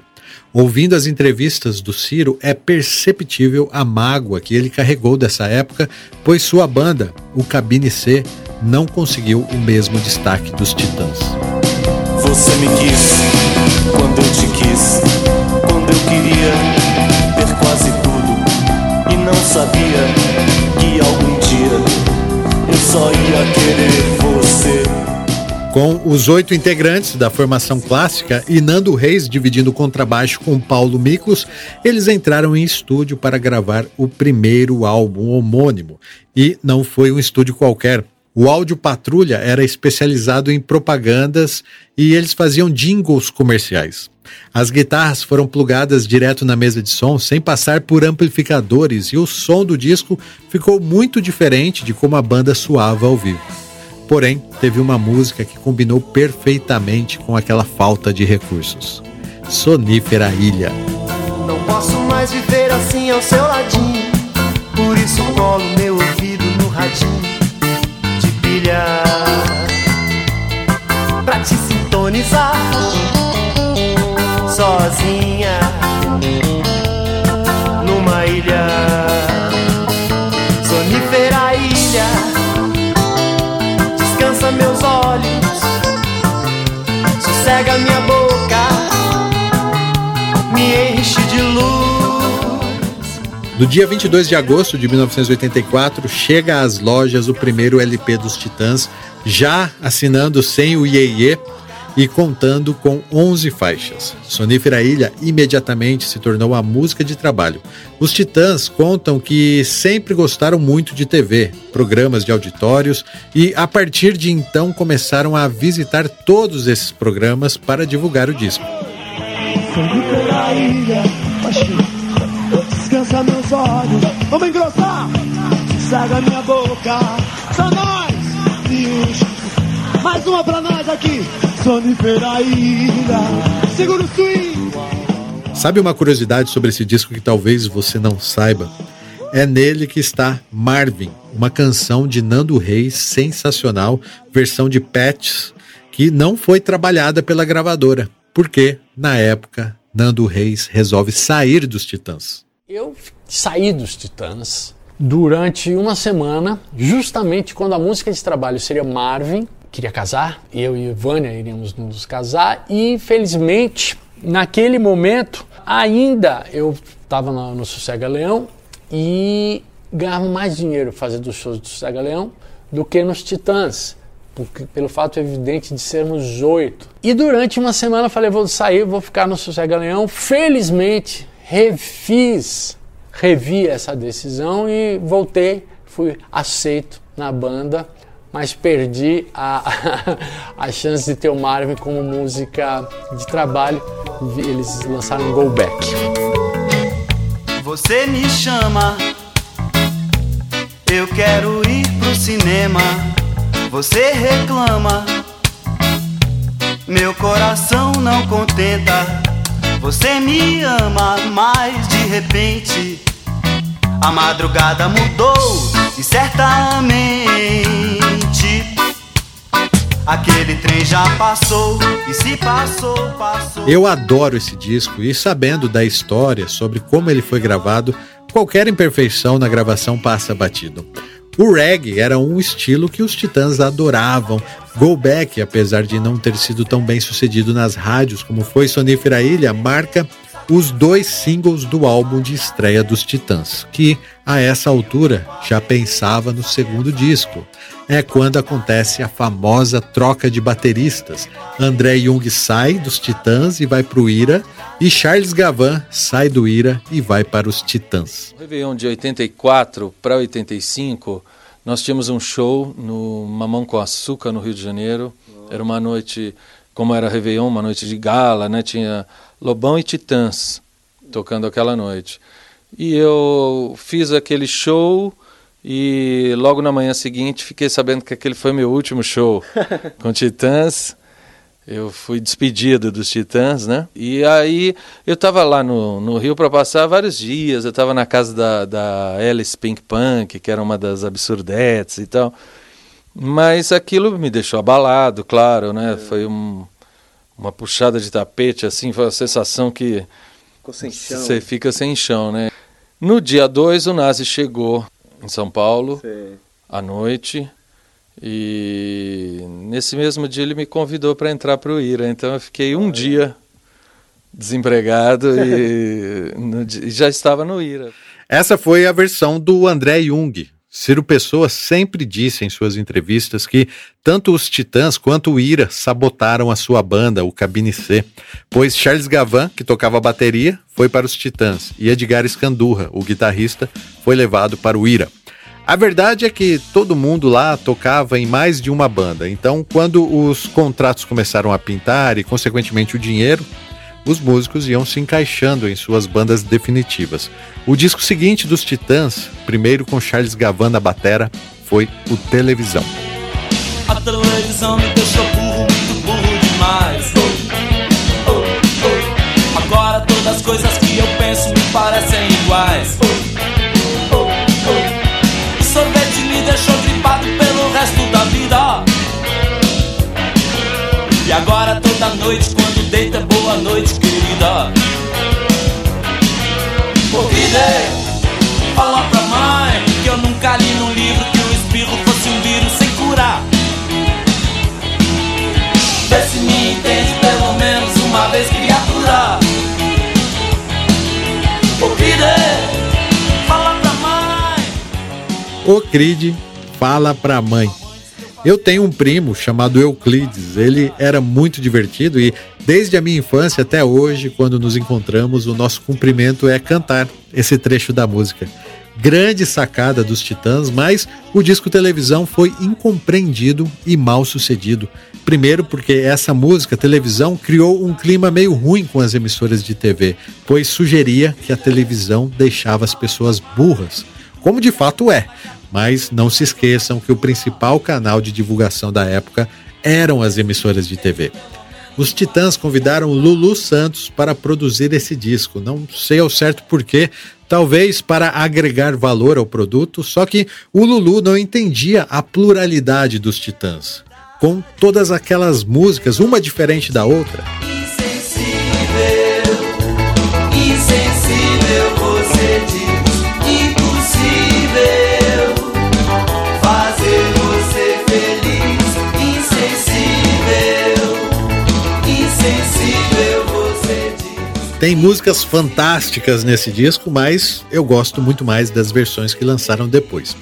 Ouvindo as entrevistas do Ciro, é perceptível a mágoa que ele carregou dessa época, pois sua banda, o Cabine C, não conseguiu o mesmo destaque dos Titãs. Você me quis, quando eu te quis, quando eu queria ter quase tudo e não sabia que algum dia eu só ia querer você. Com os 8 integrantes da formação clássica e Nando Reis dividindo contrabaixo com Paulo Miklos, eles entraram em estúdio para gravar o primeiro álbum homônimo. E não foi um estúdio qualquer. O Áudio Patrulha era especializado em propagandas e eles faziam jingles comerciais. As guitarras foram plugadas direto na mesa de som, sem passar por amplificadores, e o som do disco ficou muito diferente de como a banda soava ao vivo. Porém, teve uma música que combinou perfeitamente com aquela falta de recursos. Sonífera Ilha. Não posso mais viver assim ao seu ladinho, por isso colo meu ouvido no radinho. Pra te sintonizar sozinha numa ilha, sonífera ilha, descansa meus olhos, sossega minha boca, me enche de luz. No dia 22 de agosto de 1984, chega às lojas o primeiro LP dos Titãs, já assinando sem o Iê Iê e contando com 11 faixas. Sonífera Ilha imediatamente se tornou a música de trabalho. Os Titãs contam que sempre gostaram muito de TV, programas de auditórios, e a partir de então começaram a visitar todos esses programas para divulgar o disco. Sonífera Ilha, descansa meus olhos, vamos engrossar, sossega minha boca, são nós, Deus, mais uma pra nós aqui, sonífera ilha, segura o swing. Sabe uma curiosidade sobre esse disco que talvez você não saiba? É nele que está Marvin, uma canção de Nando Reis sensacional, versão de Pets, que não foi trabalhada pela gravadora, porque, na época, Nando Reis resolve sair dos Titãs. Eu saí dos Titãs durante uma semana, justamente quando a música de trabalho seria Marvin, queria casar, eu e Vânia iríamos nos casar, e infelizmente, naquele momento, ainda eu estava no Sossega Leão e ganhava mais dinheiro fazendo os shows do Sossega Leão do que nos Titãs, pelo fato evidente de sermos 8. E durante uma semana eu falei, vou sair, vou ficar no Sossega Leão, felizmente... Revi essa decisão e voltei, fui aceito na banda, mas perdi a chance de ter o Marvin como música de trabalho. Eles lançaram Go Back. Você me chama, eu quero ir pro cinema. Você reclama, meu coração não contenta. Você me ama, mas de repente a madrugada mudou e certamente Aquele trem já passou e se passou, passou. Eu adoro esse disco e, sabendo da história sobre como ele foi gravado, qualquer imperfeição na gravação passa batido. O reggae era um estilo que os Titãs adoravam. Go Back, apesar de não ter sido tão bem sucedido nas rádios como foi Sonífera Ilha, marca os dois singles do álbum de estreia dos Titãs, que a essa altura já pensava no segundo disco. É quando acontece a famosa troca de bateristas. André Jung sai dos Titãs e vai para o Ira, e Charles Gavin sai do Ira e vai para os Titãs. No Réveillon de 84 para 85, nós tínhamos um show no Mamão com Açúcar, no Rio de Janeiro. Era uma noite, como era Réveillon, uma noite de gala, né? Tinha Lobão e Titãs tocando aquela noite. E eu fiz aquele show e logo na manhã seguinte fiquei sabendo que aquele foi meu último show com Titãs. Eu fui despedido dos Titãs, né? E aí eu estava lá no Rio para passar vários dias. Eu estava na casa da Alice Pink Punk, que era uma das absurdetes e tal. Mas aquilo me deixou abalado, claro, né? É. Foi uma puxada de tapete, assim, foi a sensação que você fica sem chão, né? No dia 2, o Nazi chegou em São Paulo, sim, à noite. E nesse mesmo dia ele me convidou para entrar para o Ira, então eu fiquei um dia desempregado e já estava no Ira. Essa foi a versão do André Jung. Ciro Pessoa sempre disse em suas entrevistas que tanto os Titãs quanto o Ira sabotaram a sua banda, o Cabine C, pois Charles Gavin, que tocava bateria, foi para os Titãs e Edgar Escandurra, o guitarrista, foi levado para o Ira. A verdade é que todo mundo lá tocava em mais de uma banda, então quando os contratos começaram a pintar e, consequentemente, o dinheiro, os músicos iam se encaixando em suas bandas definitivas. O disco seguinte dos Titãs, primeiro com Charles Gavin na batera, foi o Televisão. A televisão me deixou burro, muito burro demais. Oh, oh, oh. Agora todas as coisas que eu penso me parecem iguais. Oh, oh, oh. O sorvete me deixou gripado pelo resto da vida. E agora toda noite quando deita, boa noite, querida. Ô vida, fala pra mãe que eu nunca li num livro que o espirro fosse um vírus sem curar. Vê se me entende pelo menos uma vez, criatura. Ô vida, fala pra mãe. Ô Crid, fala pra mãe. Eu tenho um primo chamado Euclides, ele era muito divertido e desde a minha infância até hoje, quando nos encontramos, o nosso cumprimento é cantar esse trecho da música. Grande sacada dos Titãs, mas o disco Televisão foi incompreendido e mal sucedido. Primeiro porque essa música, Televisão, criou um clima meio ruim com as emissoras de TV, pois sugeria que a televisão deixava as pessoas burras, como de fato é. Mas não se esqueçam que o principal canal de divulgação da época eram as emissoras de TV. Os Titãs convidaram Lulu Santos para produzir esse disco. Não sei ao certo porquê, talvez para agregar valor ao produto, só que o Lulu não entendia a pluralidade dos Titãs. Com todas aquelas músicas, uma diferente da outra. Insensível, insensível você diz, impossível. Tem músicas fantásticas nesse disco, mas eu gosto muito mais das versões que lançaram depois.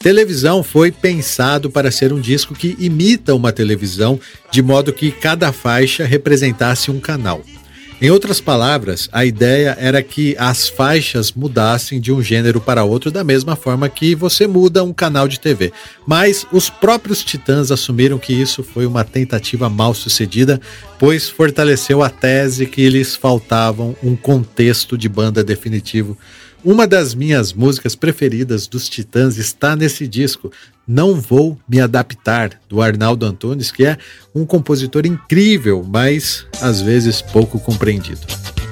Televisão foi pensado para ser um disco que imita uma televisão, de modo que cada faixa representasse um canal. Em outras palavras, a ideia era que as faixas mudassem de um gênero para outro da mesma forma que você muda um canal de TV. Mas os próprios Titãs assumiram que isso foi uma tentativa mal sucedida, pois fortaleceu a tese que lhes faltavam um contexto de banda definitivo. Uma das minhas músicas preferidas dos Titãs está nesse disco, Não Vou Me Adaptar, do Arnaldo Antunes, que é um compositor incrível, mas às vezes pouco compreendido.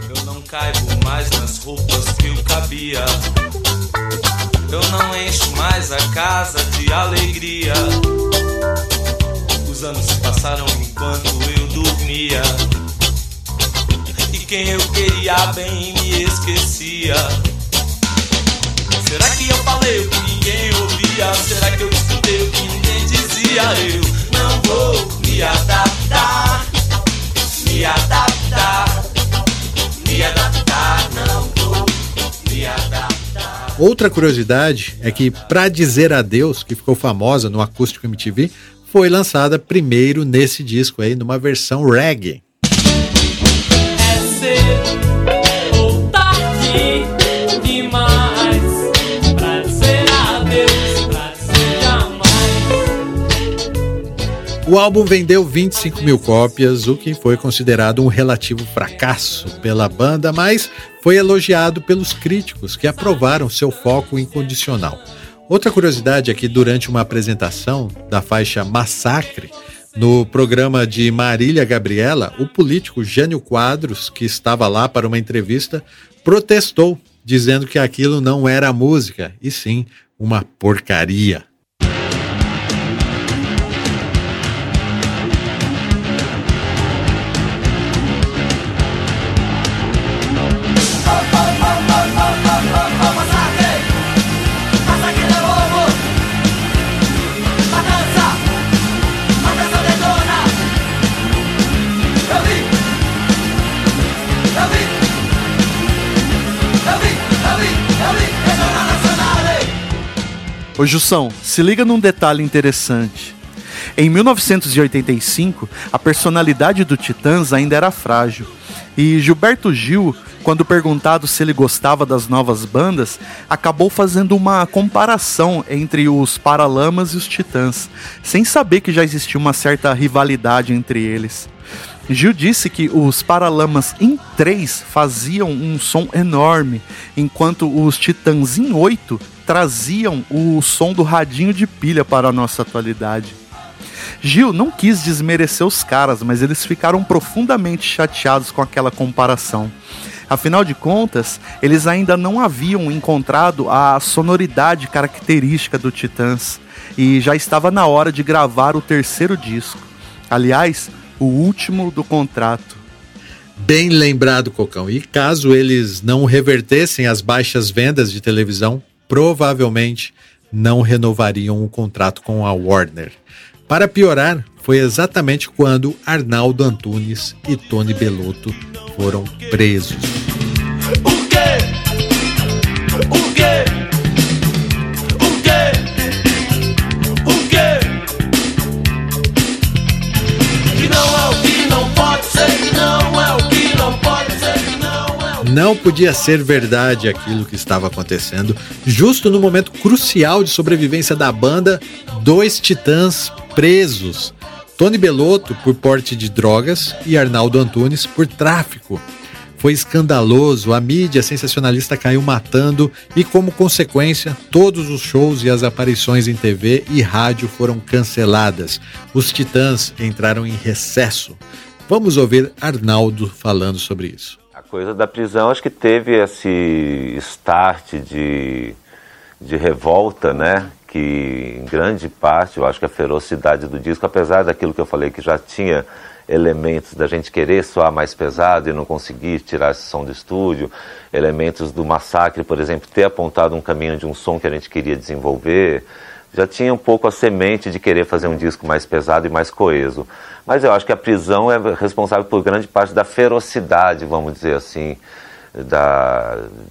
Eu não caibo mais nas roupas que eu cabia. Eu não encho mais a casa de alegria. Os anos dia? Será que eu falei o que ninguém ouvia? Será que eu escutei o que ninguém dizia? Eu não vou me adaptar, me adaptar, me adaptar, não vou me adaptar. Outra curiosidade é que Pra Dizer Adeus, que ficou famosa no Acústico MTV, foi lançada primeiro nesse disco aí, numa versão reggae. O álbum vendeu 25 mil cópias, o que foi considerado um relativo fracasso pela banda, mas foi elogiado pelos críticos, que aprovaram seu foco incondicional. Outra curiosidade é que durante uma apresentação da faixa Massacre, no programa de Marília Gabriela, o político Jânio Quadros, que estava lá para uma entrevista, protestou, dizendo que aquilo não era música, e sim uma porcaria. Ô Jussão, se liga num detalhe interessante. Em 1985, a personalidade do Titãs ainda era frágil. E Gilberto Gil, quando perguntado se ele gostava das novas bandas, acabou fazendo uma comparação entre os Paralamas e os Titãs, sem saber que já existia uma certa rivalidade entre eles. Gil disse que os Paralamas em 3 faziam um som enorme, enquanto os Titãs em 8 traziam o som do radinho de pilha para a nossa atualidade. Gil não quis desmerecer os caras, mas eles ficaram profundamente chateados com aquela comparação. Afinal de contas, eles ainda não haviam encontrado a sonoridade característica do Titãs e já estava na hora de gravar o 3º disco. Aliás, o último do contrato. Bem lembrado, Cocão. E caso eles não revertessem as baixas vendas de televisão, provavelmente não renovariam o contrato com a Warner. Para piorar, foi exatamente quando Arnaldo Antunes e Tony Bellotto foram presos. O quê? O quê? Não podia ser verdade aquilo que estava acontecendo. Justo no momento crucial de sobrevivência da banda, 2 titãs presos. Tony Bellotto por porte de drogas e Arnaldo Antunes por tráfico. Foi escandaloso, a mídia sensacionalista caiu matando e, como consequência, todos os shows e as aparições em TV e rádio foram canceladas. Os Titãs entraram em recesso. Vamos ouvir Arnaldo falando sobre isso. A coisa da prisão, acho que teve esse start de revolta, né? Que em grande parte, eu acho que a ferocidade do disco, apesar daquilo que eu falei, que já tinha elementos da gente querer soar mais pesado e não conseguir tirar esse som do estúdio, elementos do Massacre, por exemplo, ter apontado um caminho de um som que a gente queria desenvolver, já tinha um pouco a semente de querer fazer um disco mais pesado e mais coeso. Mas eu acho que a prisão é responsável por grande parte da ferocidade, vamos dizer assim,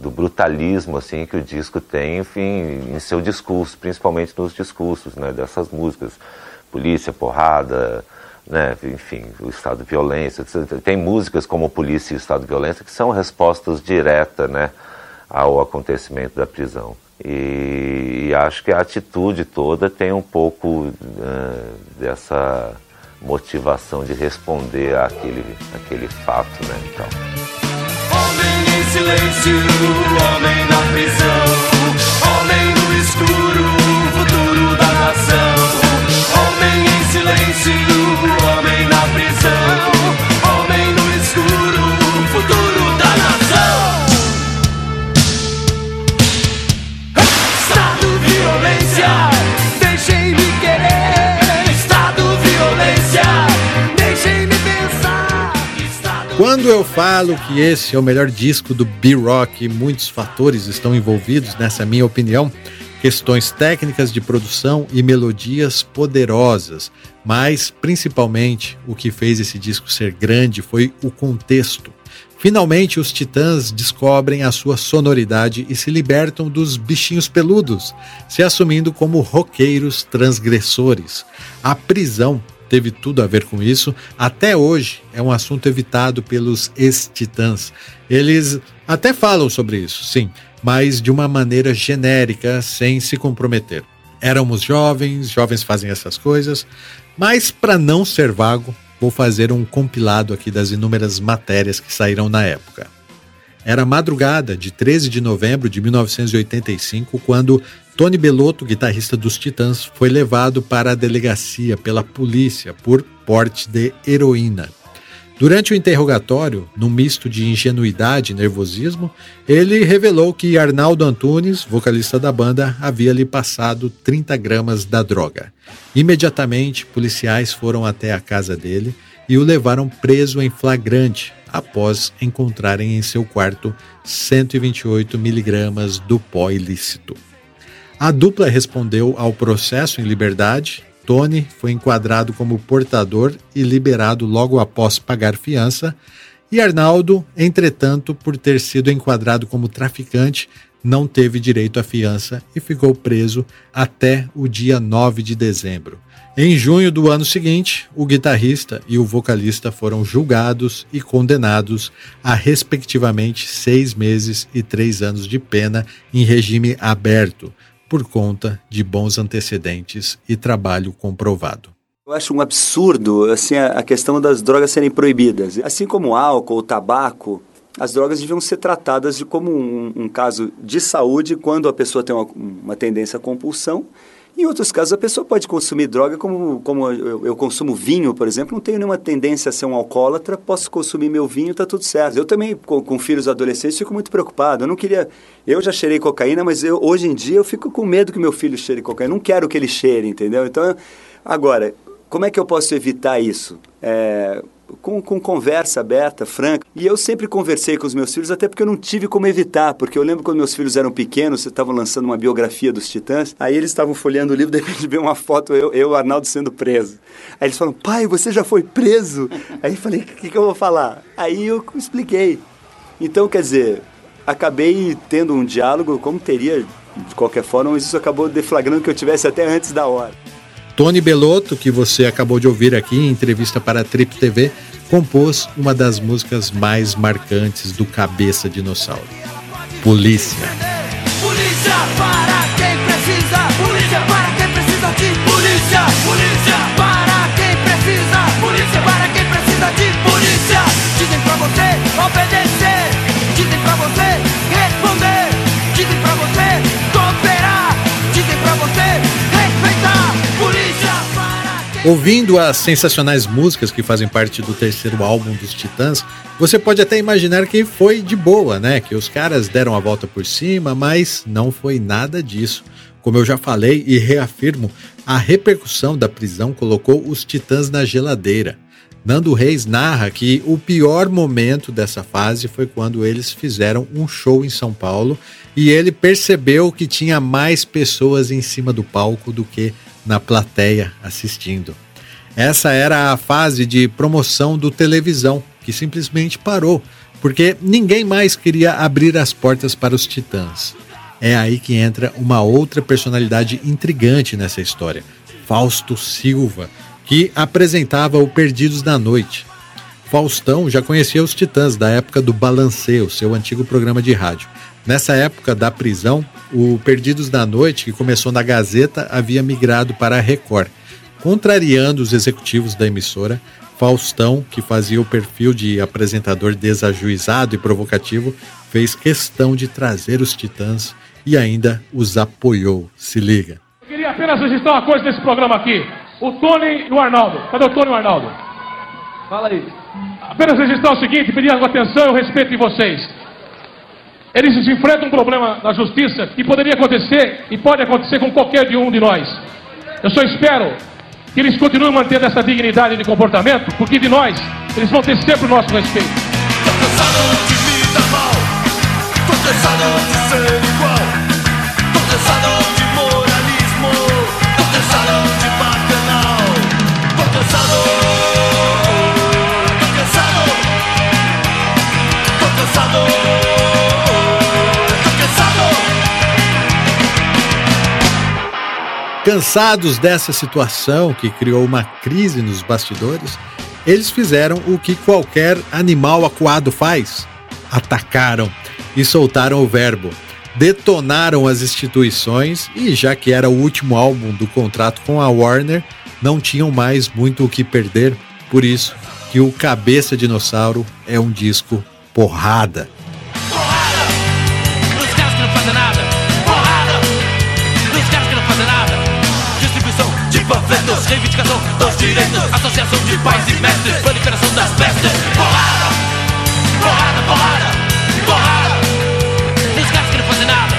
do brutalismo assim, que o disco tem, enfim, em seu discurso, principalmente nos discursos, né, dessas músicas. Polícia, porrada, né, enfim, o estado de violência. Tem músicas como Polícia e Estado de Violência que são respostas diretas, né, ao acontecimento da prisão. E acho que a atitude toda tem um pouco dessa motivação de responder àquele fato, né? Então. Homem em silêncio, homem na prisão, homem no escuro, futuro da nação. Homem em silêncio, homem na prisão, homem no escuro, futuro da nação. Deixem-me querer, Estado, violência. Deixem-me pensar. Quando eu falo que esse é o melhor disco do B-Rock, muitos fatores estão envolvidos, nessa minha opinião, questões técnicas de produção e melodias poderosas, mas principalmente o que fez esse disco ser grande foi o contexto. Finalmente, os Titãs descobrem a sua sonoridade e se libertam dos bichinhos peludos, se assumindo como roqueiros transgressores. A prisão teve tudo a ver com isso. Até hoje é um assunto evitado pelos ex-Titãs. Eles até falam sobre isso, sim, mas de uma maneira genérica, sem se comprometer. Éramos jovens, jovens fazem essas coisas, mas para não ser vago, vou fazer um compilado aqui das inúmeras matérias que saíram na época. Era madrugada de 13 de novembro de 1985 quando Tony Bellotto, guitarrista dos Titãs, foi levado para a delegacia pela polícia por porte de heroína. Durante o interrogatório, num misto de ingenuidade e nervosismo, ele revelou que Arnaldo Antunes, vocalista da banda, havia lhe passado 30 gramas da droga. Imediatamente, policiais foram até a casa dele e o levaram preso em flagrante, após encontrarem em seu quarto 128 miligramas do pó ilícito. A dupla respondeu ao processo em liberdade. Tony foi enquadrado como portador e liberado logo após pagar fiança, e Arnaldo, entretanto, por ter sido enquadrado como traficante, não teve direito à fiança e ficou preso até o dia 9 de dezembro. Em junho do ano seguinte, o guitarrista e o vocalista foram julgados e condenados a, respectivamente, 6 meses e 3 anos de pena em regime aberto, por conta de bons antecedentes e trabalho comprovado. Eu acho um absurdo assim, a questão das drogas serem proibidas. Assim como o álcool, o tabaco, as drogas deviam ser tratadas de como um caso de saúde quando a pessoa tem uma tendência à compulsão. Em outros casos, a pessoa pode consumir droga como eu consumo vinho, por exemplo. Não tenho nenhuma tendência a ser um alcoólatra, posso consumir meu vinho, está tudo certo. Eu também, com filhos adolescentes, fico muito preocupado. Eu não queria... Eu já cheirei cocaína, mas hoje em dia eu fico com medo que meu filho cheire cocaína. Não quero que ele cheire, entendeu? Então, agora, como é que eu posso evitar isso? Com conversa aberta, franca. E eu sempre conversei com os meus filhos, até porque eu não tive como evitar, porque eu lembro quando meus filhos eram pequenos, estavam lançando uma biografia dos Titãs, aí eles estavam folheando o livro, de repente veio uma foto, eu Arnaldo, sendo preso. Aí eles falaram, pai, você já foi preso? Aí eu falei, o que eu vou falar? Aí eu expliquei. Então, quer dizer, acabei tendo um diálogo, como teria de qualquer forma, mas isso acabou deflagrando que eu tivesse até antes da hora. Tony Bellotto, que você acabou de ouvir aqui em entrevista para a Trip TV, compôs uma das músicas mais marcantes do Cabeça de Dinossauro, Polícia. Polícia para quem precisa, polícia para quem precisa de polícia, polícia para quem precisa, polícia para quem precisa de polícia. Dizem pra você obedecer, dizem pra você responder, dizem pra você cooperar, dizem pra você... Ouvindo as sensacionais músicas que fazem parte do terceiro álbum dos Titãs, você pode até imaginar que foi de boa, né? Que os caras deram a volta por cima, mas não foi nada disso. Como eu já falei e reafirmo, a repercussão da prisão colocou os Titãs na geladeira. Nando Reis narra que o pior momento dessa fase foi quando eles fizeram um show em São Paulo e ele percebeu que tinha mais pessoas em cima do palco do que na plateia assistindo. Essa era a fase de promoção do televisão, que simplesmente parou, porque ninguém mais queria abrir as portas para os Titãs. É aí que entra uma outra personalidade intrigante nessa história, Fausto Silva, que apresentava o Perdidos na Noite. Faustão já conhecia os Titãs da época do Balanceio, seu antigo programa de rádio. Nessa época da prisão, o Perdidos na Noite, que começou na Gazeta, havia migrado para a Record. Contrariando os executivos da emissora, Faustão, que fazia o perfil de apresentador desajuizado e provocativo, fez questão de trazer os Titãs e ainda os apoiou. Se liga. Eu queria apenas registrar uma coisa desse programa aqui. O Tony e o Arnaldo. Cadê o Tony e o Arnaldo? Fala aí. Apenas registrar o seguinte, pedir a atenção e o respeito de vocês. Eles enfrentam um problema na justiça que poderia acontecer e pode acontecer com qualquer de um de nós. Eu só espero que eles continuem mantendo essa dignidade de comportamento, porque de nós, eles vão ter sempre o nosso respeito. Cansados dessa situação que criou uma crise nos bastidores, eles fizeram o que qualquer animal acuado faz. Atacaram e soltaram o verbo. Detonaram as instituições e, já que era o último álbum do contrato com a Warner, não tinham mais muito o que perder. Por isso que o Cabeça de Dinossauro é um disco porrada. Reivindicação dos direitos, associação de pais e mestres, proliferação das pestes. Porrada, porrada, porrada, porrada. Os caras que não fazem nada.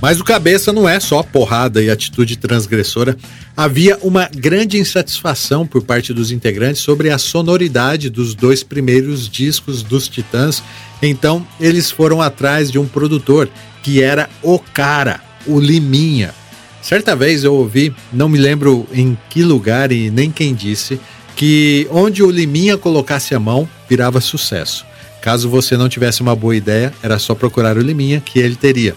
Mas o Cabeça não é só porrada e atitude transgressora. Havia uma grande insatisfação por parte dos integrantes sobre a sonoridade dos dois primeiros discos dos Titãs. Então eles foram atrás de um produtor que era o cara, o Liminha. Certa vez eu ouvi, não me lembro em que lugar e nem quem disse, que onde o Liminha colocasse a mão, virava sucesso. Caso você não tivesse uma boa ideia, era só procurar o Liminha, que ele teria.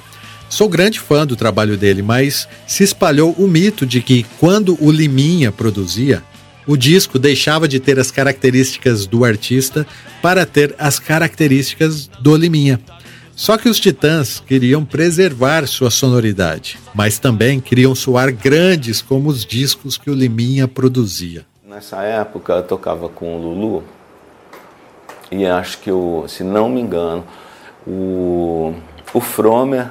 Sou grande fã do trabalho dele, mas se espalhou o mito de que quando o Liminha produzia, o disco deixava de ter as características do artista para ter as características do Liminha. Só que os Titãs queriam preservar sua sonoridade, mas também queriam soar grandes como os discos que o Liminha produzia. Nessa época eu tocava com o Lulu e acho que, se não me engano, o Fromer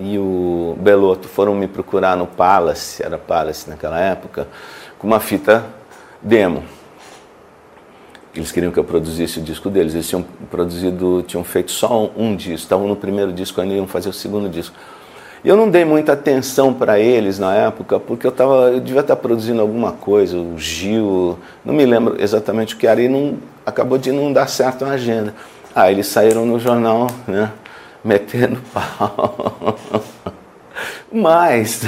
e o Bellotto foram me procurar no Palace, era Palace naquela época, com uma fita demo. Eles queriam que eu produzisse o disco deles. Eles tinham feito só um disco. Estavam no primeiro disco, ainda iam fazer o segundo disco. E eu não dei muita atenção para eles na época, porque eu devia estar produzindo alguma coisa, o Gil, não me lembro exatamente o que era, e acabou de não dar certo a agenda. Ah, eles saíram no jornal, né, metendo pau. Mas,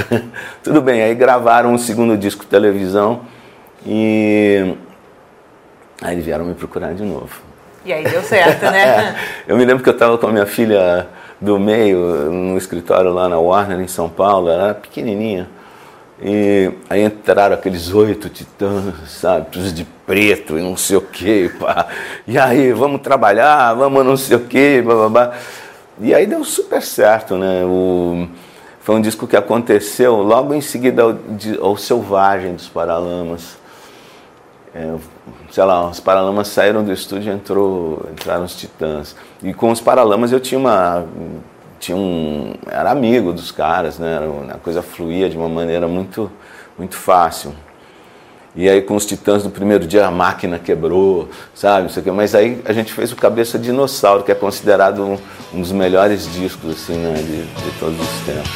tudo bem, aí gravaram um segundo disco de televisão e... Aí eles vieram me procurar de novo. E aí deu certo, né? Eu me lembro que eu estava com a minha filha do meio, no escritório lá na Warner, em São Paulo, ela era pequenininha. E aí entraram aqueles 8 titãs, sabe? Tudo de preto e não sei o quê. Pá. E aí, vamos trabalhar, vamos não sei o quê, bababá. E aí deu super certo, né? Foi um disco que aconteceu logo em seguida ao Selvagem dos Paralamas. Sei lá, os Paralamas saíram do estúdio e entraram os Titãs. E com os Paralamas eu era amigo dos caras, né? A coisa fluía de uma maneira muito, muito fácil. E aí com os Titãs no primeiro dia a máquina quebrou, sabe? Não sei o quê. Mas aí a gente fez o Cabeça de Dinossauro, que é considerado um dos melhores discos assim, né? de todos os tempos.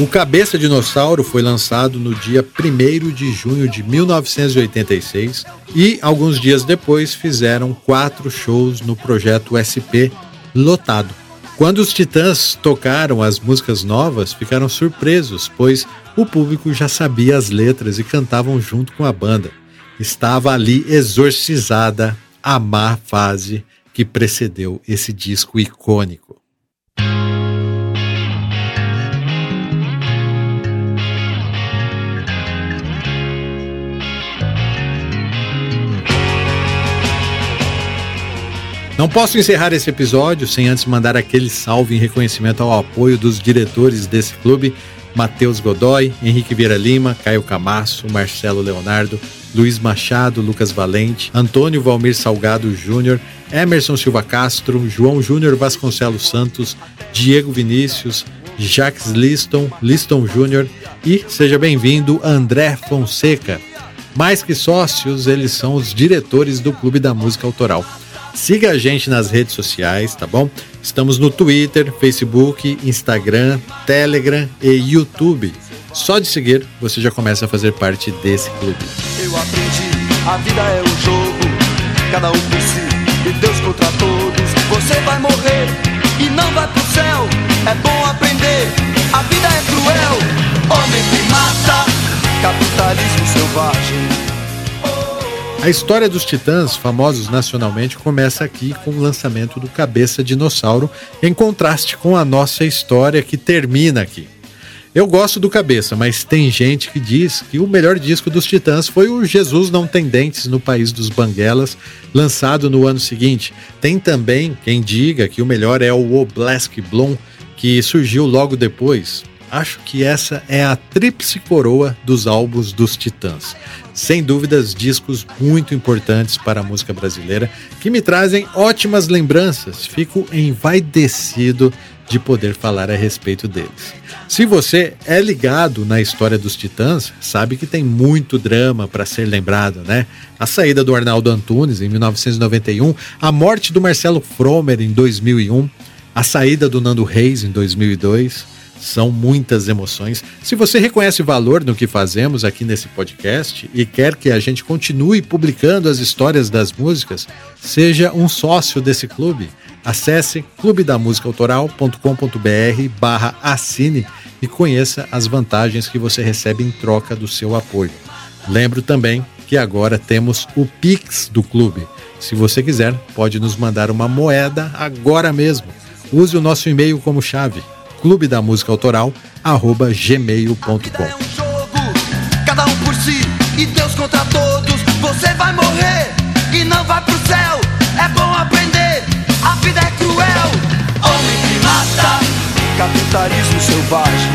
O Cabeça Dinossauro foi lançado no dia 1º de junho de 1986 e, alguns dias depois, fizeram 4 shows no Projeto SP, lotado. Quando os Titãs tocaram as músicas novas, ficaram surpresos, pois o público já sabia as letras e cantavam junto com a banda. Estava ali exorcizada a má fase que precedeu esse disco icônico. Não posso encerrar esse episódio sem antes mandar aquele salve em reconhecimento ao apoio dos diretores desse clube: Matheus Godoy, Henrique Vieira Lima, Caio Camasso, Marcelo Leonardo, Luiz Machado, Lucas Valente, Antônio Valmir Salgado Júnior, Emerson Silva Castro, João Júnior Vasconcelos Santos, Diego Vinícius, Jacques Liston Júnior e, seja bem-vindo, André Fonseca. Mais que sócios, eles são os diretores do Clube da Música Autoral. Siga a gente nas redes sociais, tá bom? Estamos no Twitter, Facebook, Instagram, Telegram e YouTube. Só de seguir, você já começa a fazer parte desse clube. Eu aprendi, a vida é um jogo, cada um por si e Deus contra todos. Você vai morrer e não vai pro céu, é bom aprender, a vida é cruel. Homem que mata, capitalismo selvagem. A história dos Titãs, famosos nacionalmente, começa aqui com o lançamento do Cabeça de Dinossauro, em contraste com a nossa história que termina aqui. Eu gosto do Cabeça, mas tem gente que diz que o melhor disco dos Titãs foi o Jesus Não Tem Dentes no País dos Banguelas, lançado no ano seguinte. Tem também quem diga que o melhor é o Oblasque Blom, que surgiu logo depois. Acho que essa é a tríplice coroa dos álbuns dos Titãs. Sem dúvidas, discos muito importantes para a música brasileira, que me trazem ótimas lembranças. Fico envaidecido de poder falar a respeito deles. Se você é ligado na história dos Titãs, sabe que tem muito drama para ser lembrado, né? A saída do Arnaldo Antunes em 1991, a morte do Marcelo Fromer em 2001, a saída do Nando Reis em 2002... São muitas emoções. Se você reconhece valor no que fazemos aqui nesse podcast e quer que a gente continue publicando as histórias das músicas, seja um sócio desse clube. Acesse clubedamusicaautoral.com.br/assine e conheça as vantagens que você recebe em troca do seu apoio. Lembro também que agora temos o Pix do clube. Se você quiser, pode nos mandar uma moeda agora mesmo. Use o nosso e-mail como chave. clubedamusicaautoral@gmail.com. É um jogo, cada um por si e Deus contra todos. Você vai morrer e não vai pro céu. É bom aprender, a vida é cruel. Homem que mata, capitalismo selvagem.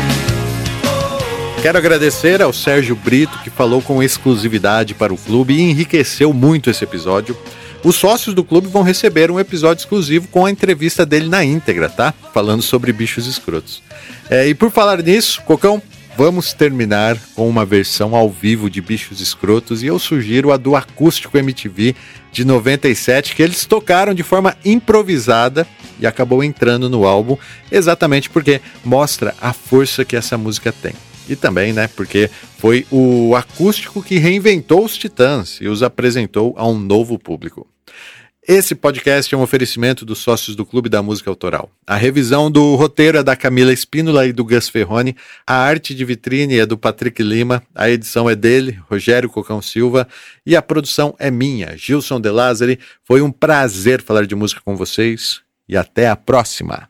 Quero agradecer ao Sérgio Brito, que falou com exclusividade para o clube e enriqueceu muito esse episódio. Os sócios do clube vão receber um episódio exclusivo com a entrevista dele na íntegra, tá? Falando sobre bichos escrotos. E por falar nisso, Cocão, vamos terminar com uma versão ao vivo de Bichos Escrotos e eu sugiro a do Acústico MTV de 97, que eles tocaram de forma improvisada e acabou entrando no álbum, exatamente porque mostra a força que essa música tem. E também, né, porque foi o acústico que reinventou os Titãs e os apresentou a um novo público. Esse podcast é um oferecimento dos sócios do Clube da Música Autoral. A revisão do roteiro é da Camila Espínola e do Gus Ferroni, a arte de vitrine é do Patrick Lima, a edição é dele, Rogério Cocão Silva, e a produção é minha, Gilson de Lázari. Foi um prazer falar de música com vocês e até a próxima!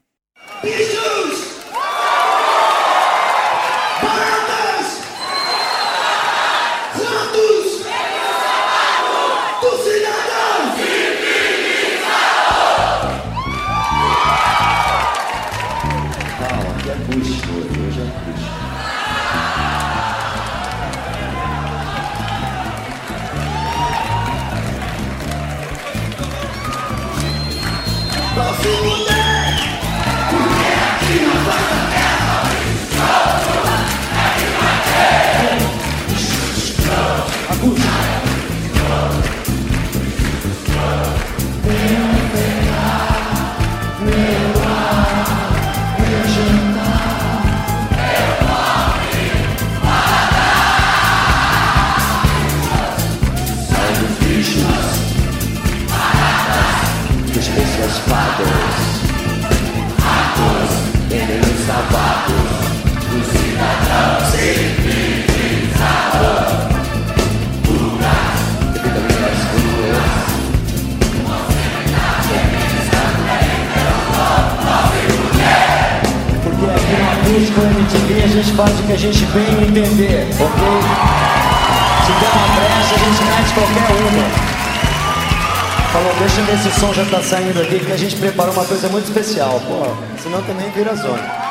A gente faz o que a gente bem entender, ok? Se der uma brecha, a gente mete qualquer uma. Falou, deixa eu ver se o som já tá saindo aqui, que a gente preparou uma coisa muito especial, pô. Senão também vira zona.